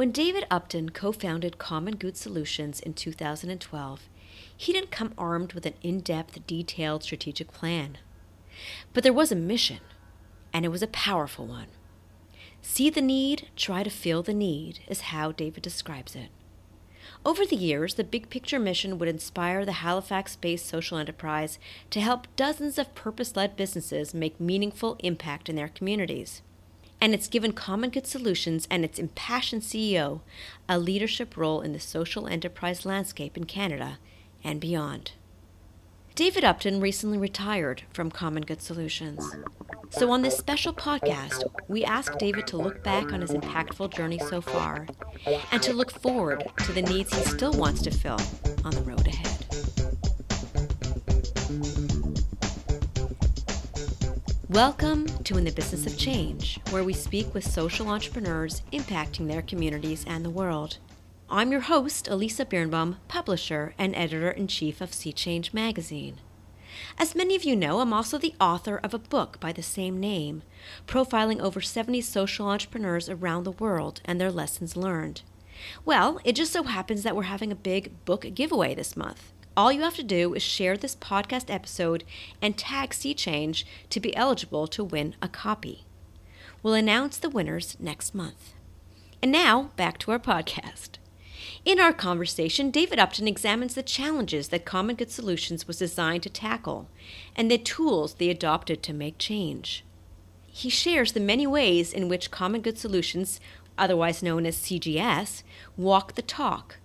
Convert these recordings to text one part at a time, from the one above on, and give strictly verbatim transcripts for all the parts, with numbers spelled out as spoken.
When David Upton co-founded Common Good Solutions in two thousand twelve, he didn't come armed with an in-depth, detailed strategic plan. But there was a mission, and it was a powerful one. See the need, try to fill the need, is how David describes it. Over the years, the big picture mission would inspire the Halifax-based social enterprise to help dozens of purpose-led businesses make meaningful impact in their communities. And it's given Common Good Solutions and its impassioned C E O a leadership role in the social enterprise landscape in Canada and beyond. David Upton recently retired from Common Good Solutions. So on this special podcast, we ask David to look back on his impactful journey so far and to look forward to the needs he still wants to fill on the road ahead. Welcome to In the Business of Change, where we speak with social entrepreneurs impacting their communities and the world. I'm your host, Elisa Birnbaum, publisher and editor-in-chief of S E E Change Magazine. As many of you know, I'm also the author of a book by the same name, profiling over seventy social entrepreneurs around the world and their lessons learned. Well, it just so happens that we're having a big book giveaway this month. All you have to do is share this podcast episode and tag S E E Change to be eligible to win a copy. We'll announce the winners next month. And now, back to our podcast. In our conversation, David Upton examines the challenges that Common Good Solutions was designed to tackle and the tools they adopted to make change. He shares the many ways in which Common Good Solutions, otherwise known as C G S, walk the talk,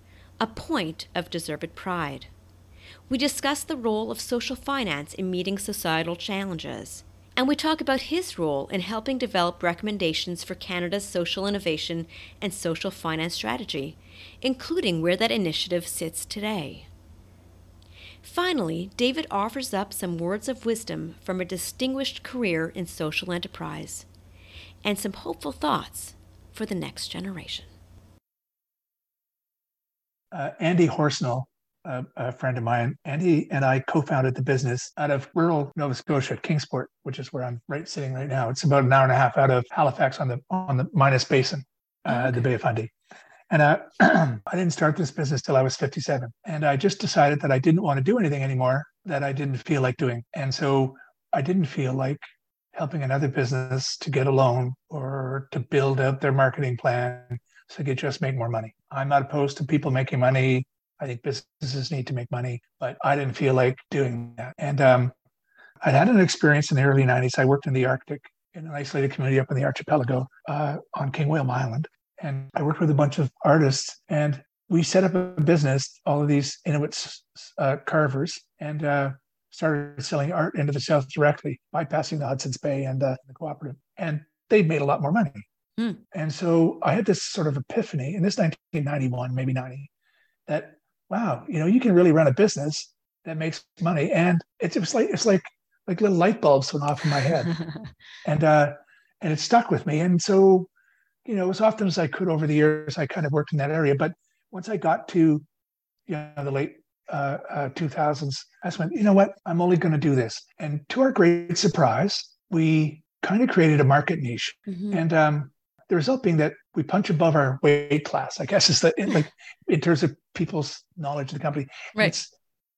a point of deserved pride. We discuss the role of social finance in meeting societal challenges, and we talk about his role in helping develop recommendations for Canada's social innovation and social finance strategy, including where that initiative sits today. Finally, David offers up some words of wisdom from a distinguished career in social enterprise and some hopeful thoughts for the next generation. Uh, Andy Horsnell, uh, a friend of mine, Andy and I co-founded the business out of rural Nova Scotia, Kingsport, which is where I'm right sitting right now. It's about an hour and a half out of Halifax on the on the Minas Basin, uh, okay. The Bay of Fundy. And I, I didn't start this business till I was fifty-seven. And I just decided that I didn't want to do anything anymore that I didn't feel like doing. And so I didn't feel like helping another business to get a loan or to build out their marketing plan so they could just make more money. I'm not opposed to people making money. I think businesses need to make money, but I didn't feel like doing that. And um, I'd had an experience in the early nineties. I worked in the Arctic in an isolated community up in the archipelago uh, on King William Island. And I worked with a bunch of artists, and we set up a business, all of these Inuit uh, carvers, and uh, started selling art into the South directly, bypassing the Hudson's Bay and uh, the cooperative. And they made a lot more money. Mm. And so I had this sort of epiphany in this nineteen ninety-one, maybe ninety, that, wow, you know, you can really run a business that makes money. And it's, it's like it's like like little light bulbs went off in my head. and uh, and it stuck with me. And so, you know, as often as I could over the years, I kind of worked in that area. But once I got to, you know, the late uh, uh, two thousands, I just went, you know what, I'm only going to do this. And to our great surprise, we kind of created a market niche. Mm-hmm. And um, the result being that we punch above our weight class, I guess, is that in, like, in terms of people's knowledge of the company. Right. It's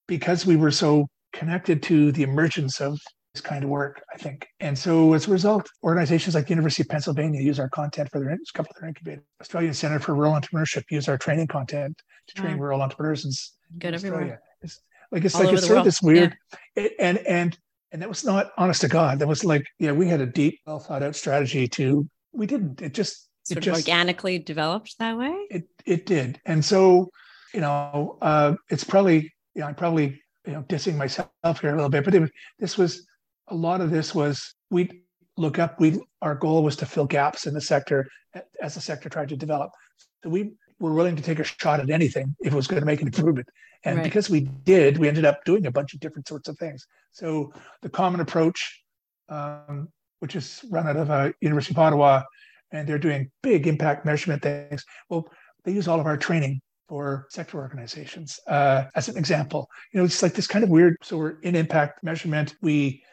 because we were so connected to the emergence of kind of work, I think. And so as a result, organizations like the University of Pennsylvania use our content for their, a couple of their incubators. Australian Center for Rural Entrepreneurship use our training content to train yeah. rural entrepreneurs in Good Australia. Everywhere. It's like, it's All like, it's sort world. Of this weird, yeah. it, and, and, and that was not honest to God. That was like, yeah, we had a deep, well thought out strategy to, we didn't, it just, sort it just organically developed that way. It, it did. And so, you know, uh, it's probably, you know, I'm probably, you know, dissing myself here a little bit, but it, this was, a lot of this was we'd look up, we our goal was to fill gaps in the sector as the sector tried to develop. So we were willing to take a shot at anything if it was going to make an improvement. And right. because we did, we ended up doing a bunch of different sorts of things. So the common approach, um, which is run out of uh, University of Ottawa, and they're doing big impact measurement things. Well, they use all of our training for sector organizations uh, as an example. You know, it's like this kind of weird, so we're in impact measurement, we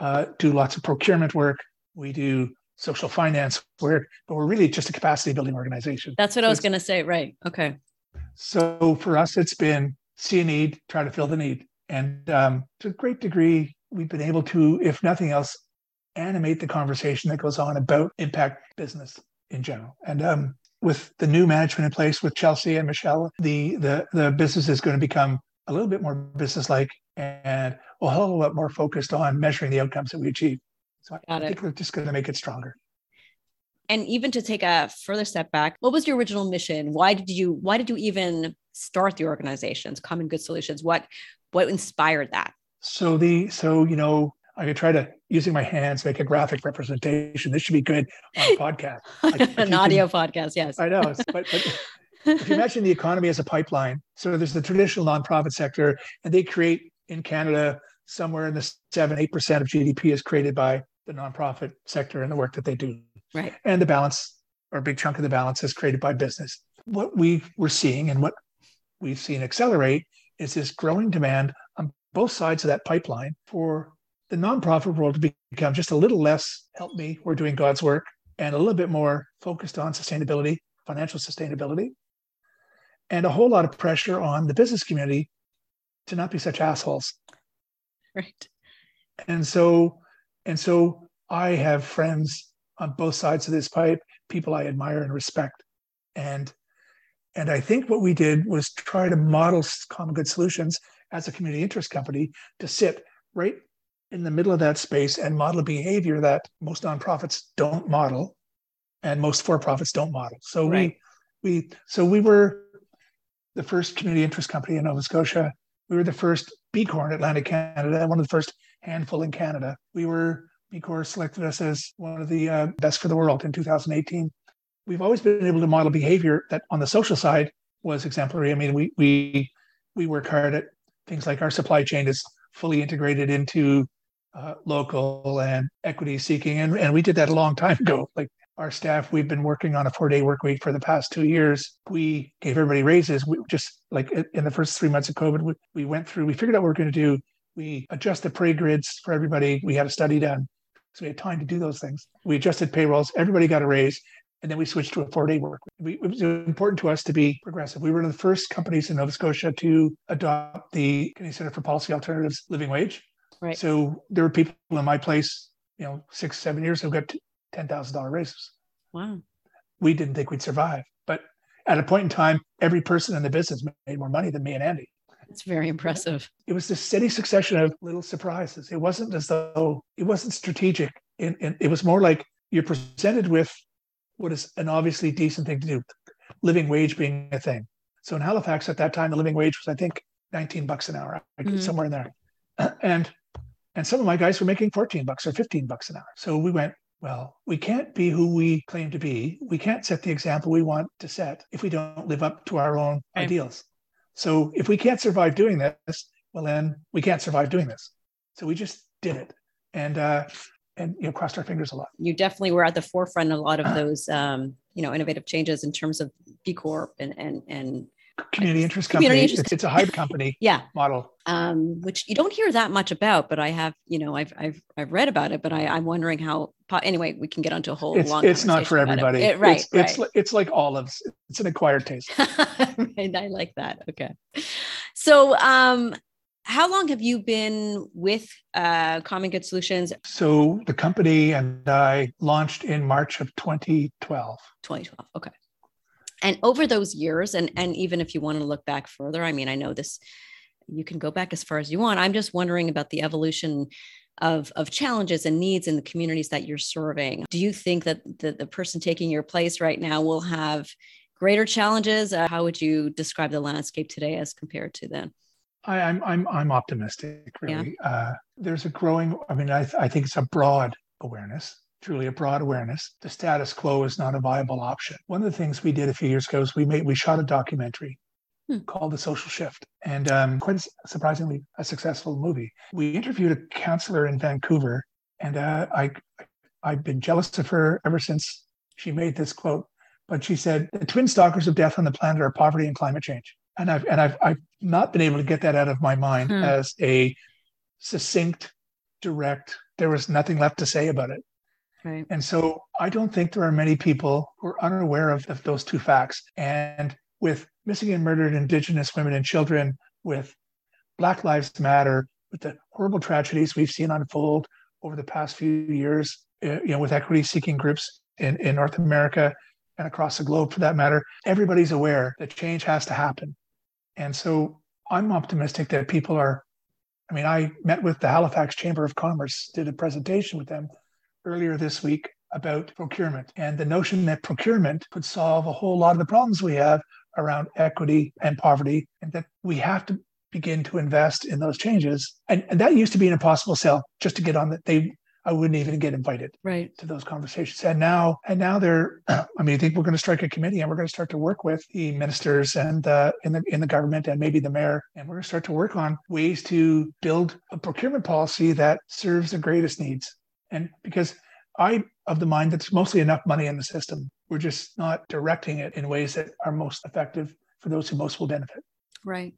Uh, do lots of procurement work. We do social finance. We're, but we're really just a capacity building organization. That's what so I was going to say. Right. Okay. So for us, it's been see a need, try to fill the need. And um, to a great degree, we've been able to, if nothing else, animate the conversation that goes on about impact business in general. And um, with the new management in place with Chelsea and Michelle, the, the, the business is going to become a little bit more business-like and a whole lot more focused on measuring the outcomes that we achieve. So I Got think it. We're just going to make it stronger. And even to take a further step back, what was your original mission? Why did you why did you even start the organizations, Common Good Solutions? What what inspired that? So the so you know, I could try to, using my hands, make a graphic representation. This should be good on a podcast. Like, An audio can, podcast, yes. I know. But, but if you imagine the economy as a pipeline, so there's the traditional nonprofit sector, and they create in Canada somewhere in the seven, eight percent of G D P is created by the nonprofit sector and the work that they do. Right. And the balance, or a big chunk of the balance, is created by business. What we were seeing and what we've seen accelerate is this growing demand on both sides of that pipeline for the nonprofit world to become just a little less, help me, we're doing God's work, and a little bit more focused on sustainability, financial sustainability, and a whole lot of pressure on the business community to not be such assholes. Right. And so, and so I have friends on both sides of this pipe, people I admire and respect. And, and I think what we did was try to model Common Good Solutions as a community interest company to sit right in the middle of that space and model a behavior that most nonprofits don't model and most for-profits don't model. So right. we, we, so we were the first community interest company in Nova Scotia. We were the first B Corp in Atlantic Canada, one of the first handful in Canada. We were B Corp selected us as one of the uh, best for the world in two thousand eighteen. We've always been able to model behavior that on the social side was exemplary. I mean, we we we work hard at things like our supply chain is fully integrated into uh, local and equity seeking. And, and we did that a long time ago. Like our staff, we've been working on a four-day work week for the past two years. We gave everybody raises. We just like in the first three months of COVID, we, we went through, we figured out what we're going to do. We adjusted pay grids for everybody. We had a study done. So we had time to do those things. We adjusted payrolls. Everybody got a raise. And then we switched to a four-day work week. It was important to us to be progressive. We were one of the first companies in Nova Scotia to adopt the Canadian Center for Policy Alternatives living wage. Right. So there were people in my place, you know, six, seven years who got ten thousand dollars raises. Wow. We didn't think we'd survive. But at a point in time, every person in the business made more money than me and Andy. It's very impressive. It was this steady succession of little surprises. It wasn't as though, it wasn't strategic. And it, it, it was more like you're presented with what is an obviously decent thing to do, living wage being a thing. So in Halifax at that time, the living wage was, I think, nineteen bucks an hour, like mm-hmm. somewhere in there. And and some of my guys were making fourteen bucks or fifteen bucks an hour. So we went, well, we can't be who we claim to be. We can't set the example we want to set if we don't live up to our own right. ideals. So if we can't survive doing this, well, then we can't survive doing this. So we just did it, and uh, and you know, crossed our fingers a lot. You definitely were at the forefront of a lot of those um, you know, innovative changes in terms of B Corp and and and community interest company. Community interest. It's, it's a hybrid company yeah. model, um, which you don't hear that much about. But I have, you know, I've I've I've read about it, but I, I'm wondering how. Anyway, we can get onto a whole it's, long. It's not for everybody, it. It, right? It's, right. It's, it's like olives. It's an acquired taste. Right, I like that. Okay. So, um, how long have you been with uh, Common Good Solutions? So the company and I launched in March of twenty twelve. twenty twelve. Okay. And over those years, and and even if you want to look back further, I mean, I know this. You can go back as far as you want. I'm just wondering about the evolution of of challenges and needs in the communities that you're serving. Do you think that the, the person taking your place right now will have greater challenges? Uh, how would you describe the landscape today as compared to then? I, I'm I'm I'm optimistic, really. Yeah. Uh, there's a growing, I mean, I, I think it's a broad awareness, truly a broad awareness. The status quo is not a viable option. One of the things we did a few years ago is we made, we shot a documentary called The Social Shift, and um, quite a, surprisingly a successful movie. We interviewed a counselor in Vancouver, and uh, I, I've been jealous of her ever since she made this quote, but she said, the twin stalkers of death on the planet are poverty and climate change. And I've, and I've, I've not been able to get that out of my mind mm. as a succinct, direct, there was nothing left to say about it. Right. And so I don't think there are many people who are unaware of, of those two facts. And with missing and murdered Indigenous women and children, with Black Lives Matter, with the horrible tragedies we've seen unfold over the past few years, you know, with equity-seeking groups in, in North America and across the globe, for that matter, everybody's aware that change has to happen. And so I'm optimistic that people are, I mean, I met with the Halifax Chamber of Commerce, did a presentation with them earlier this week about procurement and the notion that procurement could solve a whole lot of the problems we have around equity and poverty, and that we have to begin to invest in those changes. And, and that used to be an impossible sell just to get on that. They, I wouldn't even get invited right. to those conversations. And now, and now they're, I mean, I think we're going to strike a committee, and we're going to start to work with the ministers and uh, in the in the government and maybe the mayor. And we're going to start to work on ways to build a procurement policy that serves the greatest needs. And because I'm of the mind that there's mostly enough money in the system, we're just not directing it in ways that are most effective for those who most will benefit. Right.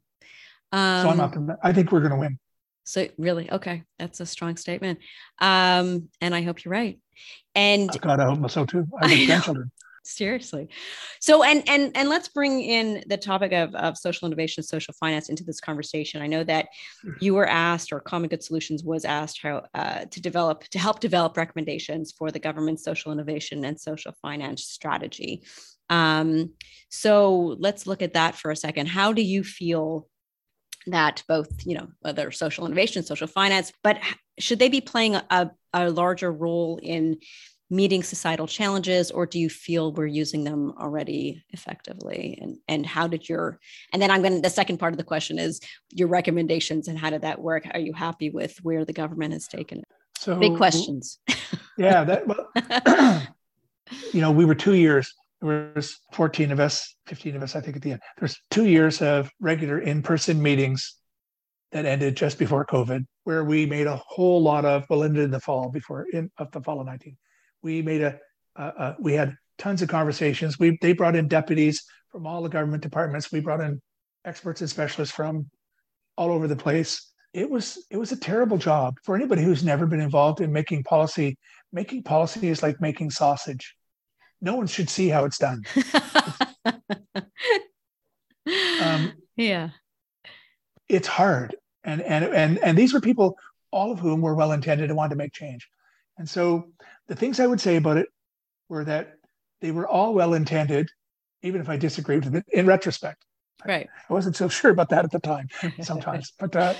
Um, so I'm optimistic. I think we're going to win. So really, okay, that's a strong statement, um, and I hope you're right. And oh God, I hope so too. I have grandchildren. Seriously. So and and and let's bring in the topic of of social innovation, social finance into this conversation. I know that you were asked, or Common Good Solutions was asked, how uh, to develop to help develop recommendations for the government's social innovation and social finance strategy. Um, so let's look at that for a second. How do you feel that both, you know, whether social innovation, social finance, but should they be playing a, a larger role in meeting societal challenges, or do you feel we're using them already effectively? And and how did your, and then I'm going to, the second part of the question is your recommendations and how did that work? Are you happy with where the government has taken it? So big questions. Yeah. That, well, you know, we were two years There was fourteen of us, fifteen of us, I think, at the end. There's two years of regular in-person meetings that ended just before COVID, where we made a whole lot of, well, ended in the fall before, in of the fall of nineteen. We made a, uh, uh, we had tons of conversations. We They brought in deputies from all the government departments. We brought in experts and specialists from all over the place. It was it was a terrible job for anybody who's never been involved in making policy. Making policy is like making sausage. No one should see how it's done. um, yeah. It's hard. And, and, and, and these were people, all of whom were well-intended and wanted to make change. And so the things I would say about it were that they were all well-intended, even if I disagreed with it in retrospect. Right. I wasn't so sure about that at the time sometimes, but uh,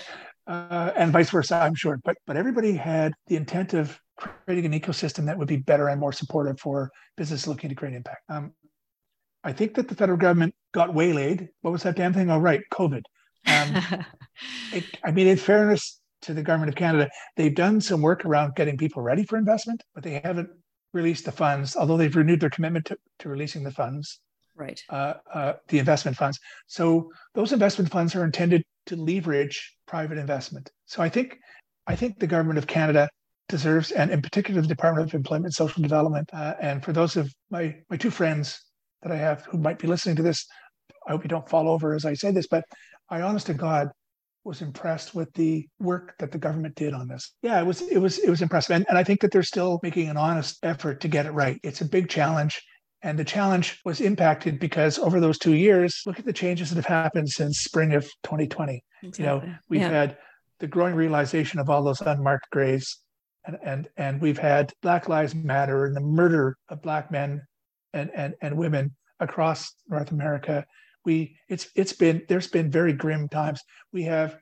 uh, and vice versa, I'm sure. But, but everybody had the intent of creating an ecosystem that would be better and more supportive for business looking to create impact. Um, I think that the federal government got waylaid. What was that damn thing? Oh, right, COVID. Um, it, I mean, in fairness to the government of Canada, they've done some work around getting people ready for investment, but they haven't released the funds, although they've renewed their commitment to, to releasing the funds, right? Uh, uh, the investment funds. So those investment funds are intended to leverage private investment. So I think, I think the government of Canada deserves, and in particular the Department of Employment and Social Development. Uh, and for those of my, my two friends that I have who might be listening to this, I hope you don't fall over as I say this, but I, honest to God, was impressed with the work that the government did on this. Yeah, it was it was it was impressive. And, and I think that they're still making an honest effort to get it right. It's a big challenge. And the challenge was impacted because over those two years, look at the changes that have happened since spring of twenty twenty. Exactly. You know, we've yeah. had the growing realization of all those unmarked graves. And, and and we've had Black Lives Matter and the murder of Black men and, and, and women across North America. We it's it's been there's been very grim times. We have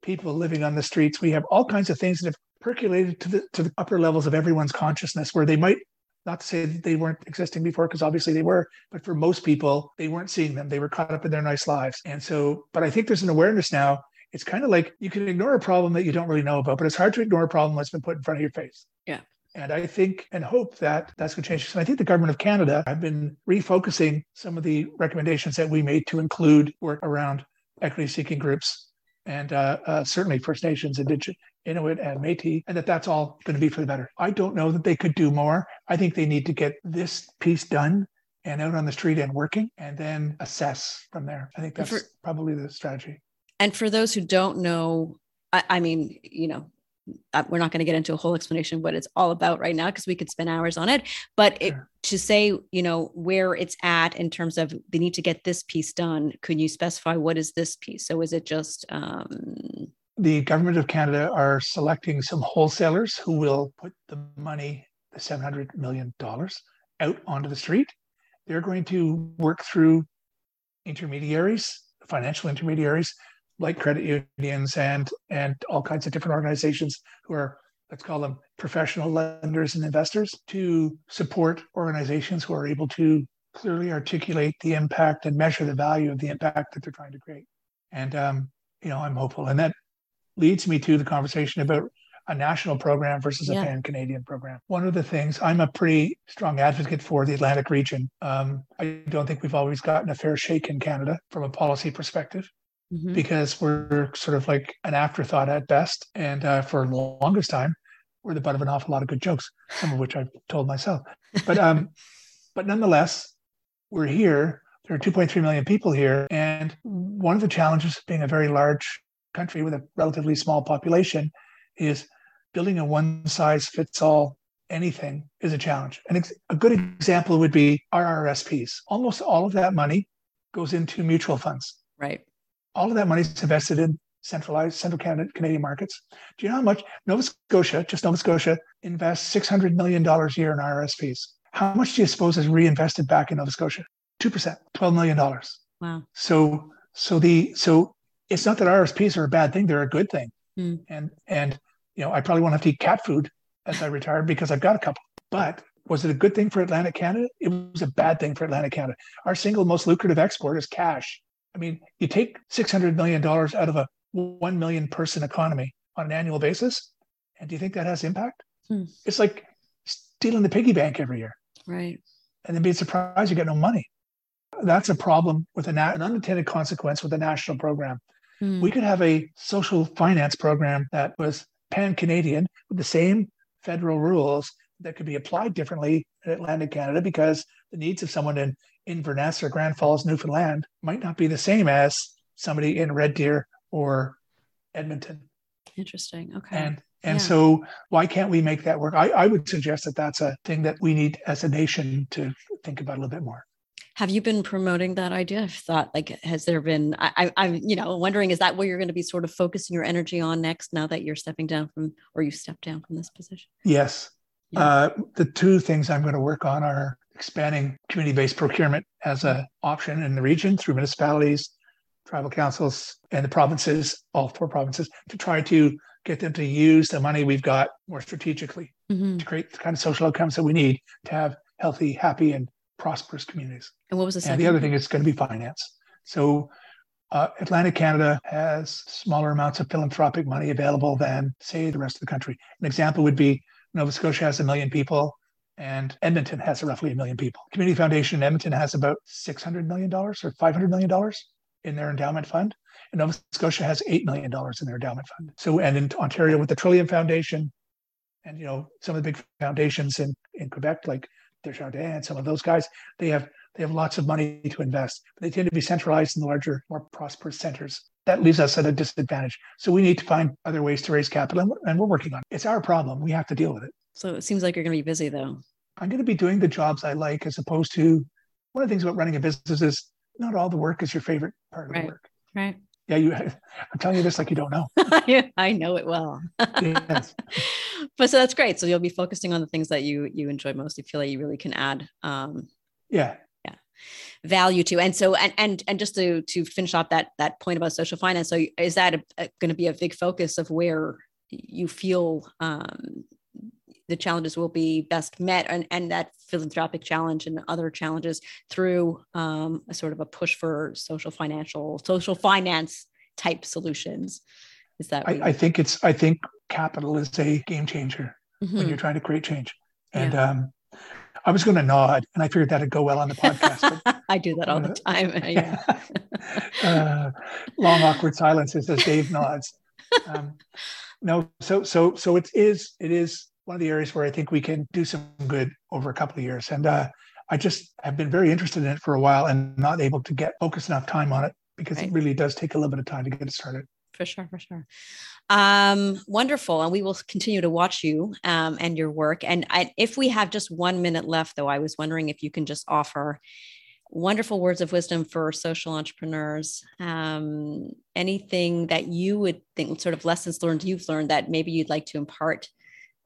people living on the streets. We have all kinds of things that have percolated to the to the upper levels of everyone's consciousness, where they might not to say that they weren't existing before, because obviously they were, but for most people they weren't seeing them. They were caught up in their nice lives. And so, but I think there's an awareness now. It's kind of like you can ignore a problem that you don't really know about, but it's hard to ignore a problem that's been put in front of your face. Yeah. And I think and hope that that's going to change. So I think the government of Canada have been refocusing some of the recommendations that we made to include work around equity-seeking groups and uh, uh, certainly First Nations, Indigenous, Inuit, and Métis, and that that's all going to be for the better. I don't know that they could do more. I think they need to get this piece done and out on the street and working, and then assess from there. I think that's for- probably the strategy. And for those who don't know, I, I mean, you know, we're not going to get into a whole explanation of what it's all about right now, because we could spend hours on it. But it, sure. to say, you know, where it's at in terms of they need to get this piece done, could you specify what is this piece? So is it just... Um... The Government of Canada are selecting some wholesalers who will put the money, the seven hundred million dollars, out onto the street. They're going to work through intermediaries, financial intermediaries, like credit unions and and all kinds of different organizations who are, let's call them, professional lenders and investors, to support organizations who are able to clearly articulate the impact and measure the value of the impact that they're trying to create. And, um, you know, I'm hopeful. And that leads me to the conversation about a national program versus yeah. a pan-Canadian program. One of the things, I'm a pretty strong advocate for the Atlantic region. Um, I don't think we've always gotten a fair shake in Canada from a policy perspective. Mm-hmm. Because we're sort of like an afterthought at best. And uh, for the longest time, we're the butt of an awful lot of good jokes, some of which I've told myself. But um, but nonetheless, we're here. There are two point three million people here. And one of the challenges of being a very large country with a relatively small population is building a one-size-fits-all anything is a challenge. And ex- a good example would be R R S Ps. Almost all of that money goes into mutual funds. Right. All of that money is invested in centralized central Canada, Canadian markets. Do you know how much Nova Scotia, just Nova Scotia, invests six hundred million dollars a year in R R S Ps? How much do you suppose is reinvested back in Nova Scotia? two percent, twelve million dollars. Wow. So, so the so it's not that R R S Ps are a bad thing; they're a good thing. Mm. And and you know, I probably won't have to eat cat food as I retire because I've got a couple. But was it a good thing for Atlantic Canada? It was a bad thing for Atlantic Canada. Our single most lucrative export is cash. I mean, you take six hundred million dollars out of a one million person economy on an annual basis, and do you think that has impact? Hmm. It's like stealing the piggy bank every year. Right. And then being surprised you get no money. That's a problem with a na- an unintended consequence with a national program. Hmm. We could have a social finance program that was pan-Canadian with the same federal rules that could be applied differently in Atlantic Canada because the needs of someone in Inverness or Grand Falls, Newfoundland might not be the same as somebody in Red Deer or Edmonton. Interesting. Okay. And and yeah. so why can't we make that work? I, I would suggest that that's a thing that we need as a nation to think about a little bit more. Have you been promoting that idea? I've thought, like, has there been, I, I'm, you know, wondering, is that where you're going to be sort of focusing your energy on next now that you're stepping down from, or you stepped down from this position? Yes. Yeah. Uh, the two things I'm going to work on are expanding community-based procurement as an option in the region through municipalities, tribal councils, and the provinces, all four provinces, to try to get them to use the money we've got more strategically mm-hmm. to create the kind of social outcomes that we need to have healthy, happy, and prosperous communities. And what was the second? And the other thing is going to be finance. So uh, Atlantic Canada has smaller amounts of philanthropic money available than, say, the rest of the country. An example would be Nova Scotia has a million people, and Edmonton has roughly a million people. Community Foundation in Edmonton has about six hundred million dollars or five hundred million dollars in their endowment fund. And Nova Scotia has eight million dollars in their endowment fund. So, and in Ontario with the Trillium Foundation and, you know, some of the big foundations in, in Quebec, like Desjardins and some of those guys, they have they have lots of money to invest. But they tend to be centralized in the larger, more prosperous centers. That leaves us at a disadvantage. So we need to find other ways to raise capital, and we're working on it. It's our problem. We have to deal with it. So it seems like you're going to be busy, though. I'm going to be doing the jobs I like, as opposed to, one of the things about running a business is not all the work is your favorite part of right. the work. Right. Yeah, you. I'm telling you this like you don't know. yeah, I know it well. yes. But so that's great. So you'll be focusing on the things that you you enjoy most. You feel like you really can add. Um, yeah. Yeah. Value to, and so and and and just to to finish off that that point about social finance. So is that going to be a big focus of where you feel? Um, the challenges will be best met, and, and that philanthropic challenge and other challenges through um, a sort of a push for social financial, social finance type solutions. Is that right? I, I think it's, I think capital is a game changer mm-hmm. when you're trying to create change. And yeah. um, I was going to nod, and I figured that'd go well on the podcast. But, I do that all uh, the time. Yeah. uh, long, awkward silences as Dave nods. Um, no, so, so, so it is, it is, one of the areas where I think we can do some good over a couple of years. And uh, I just have been very interested in it for a while and not able to get focused enough time on it because right. it really does take a little bit of time to get it started. for sure, for sure. Um, wonderful. And we will continue to watch you um, and your work. And I, if we have just one minute left, though, I was wondering if you can just offer wonderful words of wisdom for social entrepreneurs. Um, anything that you would think, sort of lessons learned you've learned that maybe you'd like to impart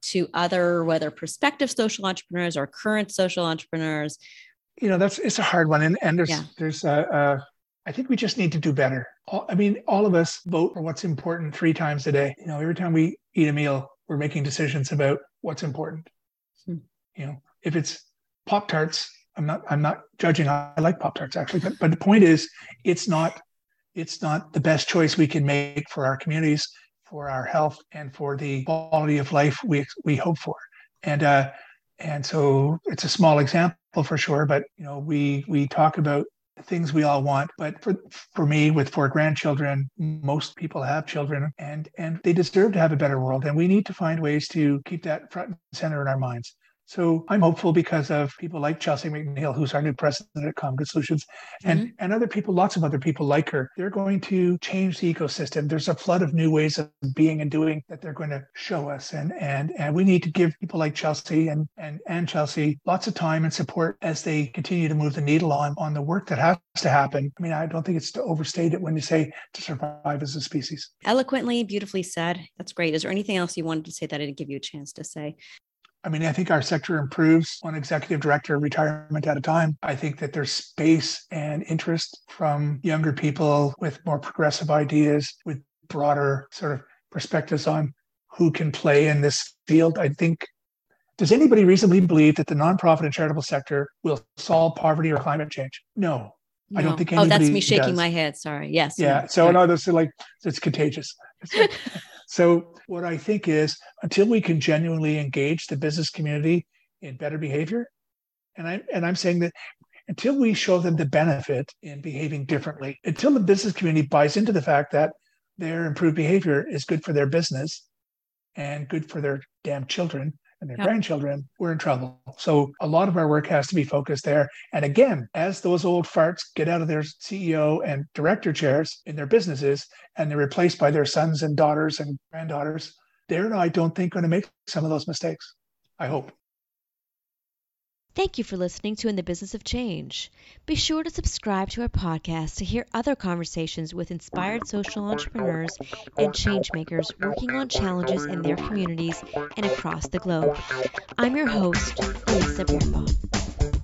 to other, whether prospective social entrepreneurs or current social entrepreneurs? You know, that's, it's a hard one. And, and there's, yeah. there's a, a, I think we just need to do better. All, I mean, all of us vote for what's important three times a day. You know, every time we eat a meal, we're making decisions about what's important. Hmm. You know, if it's Pop-Tarts, I'm not, I'm not judging. I like Pop-Tarts actually, but, but the point is, it's not, it's not the best choice we can make for our communities, for our health, and for the quality of life we, we hope for. And, uh, and so it's a small example for sure, but, you know, we, we talk about things we all want, but for, for me, with four grandchildren, most people have children, and, and they deserve to have a better world. And we need to find ways to keep that front and center in our minds. So I'm hopeful because of people like Chelsea McNeil, who's our new president at Common Good Solutions, and, mm-hmm. and other people, lots of other people like her. They're going to change the ecosystem. There's a flood of new ways of being and doing that they're going to show us. And and and we need to give people like Chelsea and and, and Chelsea lots of time and support as they continue to move the needle on, on the work that has to happen. I mean, I don't think it's to overstate it when you say to survive as a species. Eloquently, beautifully said. That's great. Is there anything else you wanted to say that I didn't give you a chance to say? I mean, I think our sector improves one executive director retirement at a time. I think that there's space and interest from younger people with more progressive ideas, with broader sort of perspectives on who can play in this field. I think, does anybody reasonably believe that the nonprofit and charitable sector will solve poverty or climate change? No. No. I don't think anybody does. Oh, that's me shaking does. my head. Sorry. Yes. Yeah. So no, those are like, it's contagious. It's like, so what I think is, until we can genuinely engage the business community in better behavior, and I and I'm saying that until we show them the benefit in behaving differently, until the business community buys into the fact that their improved behavior is good for their business and good for their damn children and their yep. grandchildren, we're in trouble. So a lot of our work has to be focused there. And again, as those old farts get out of their C E O and director chairs in their businesses, and they're replaced by their sons and daughters and granddaughters, they're, I don't think, going to make some of those mistakes. I hope. Thank you for listening to In the Business of Change. Be sure to subscribe to our podcast to hear other conversations with inspired social entrepreneurs and changemakers working on challenges in their communities and across the globe. I'm your host, Elisa Birnbaum.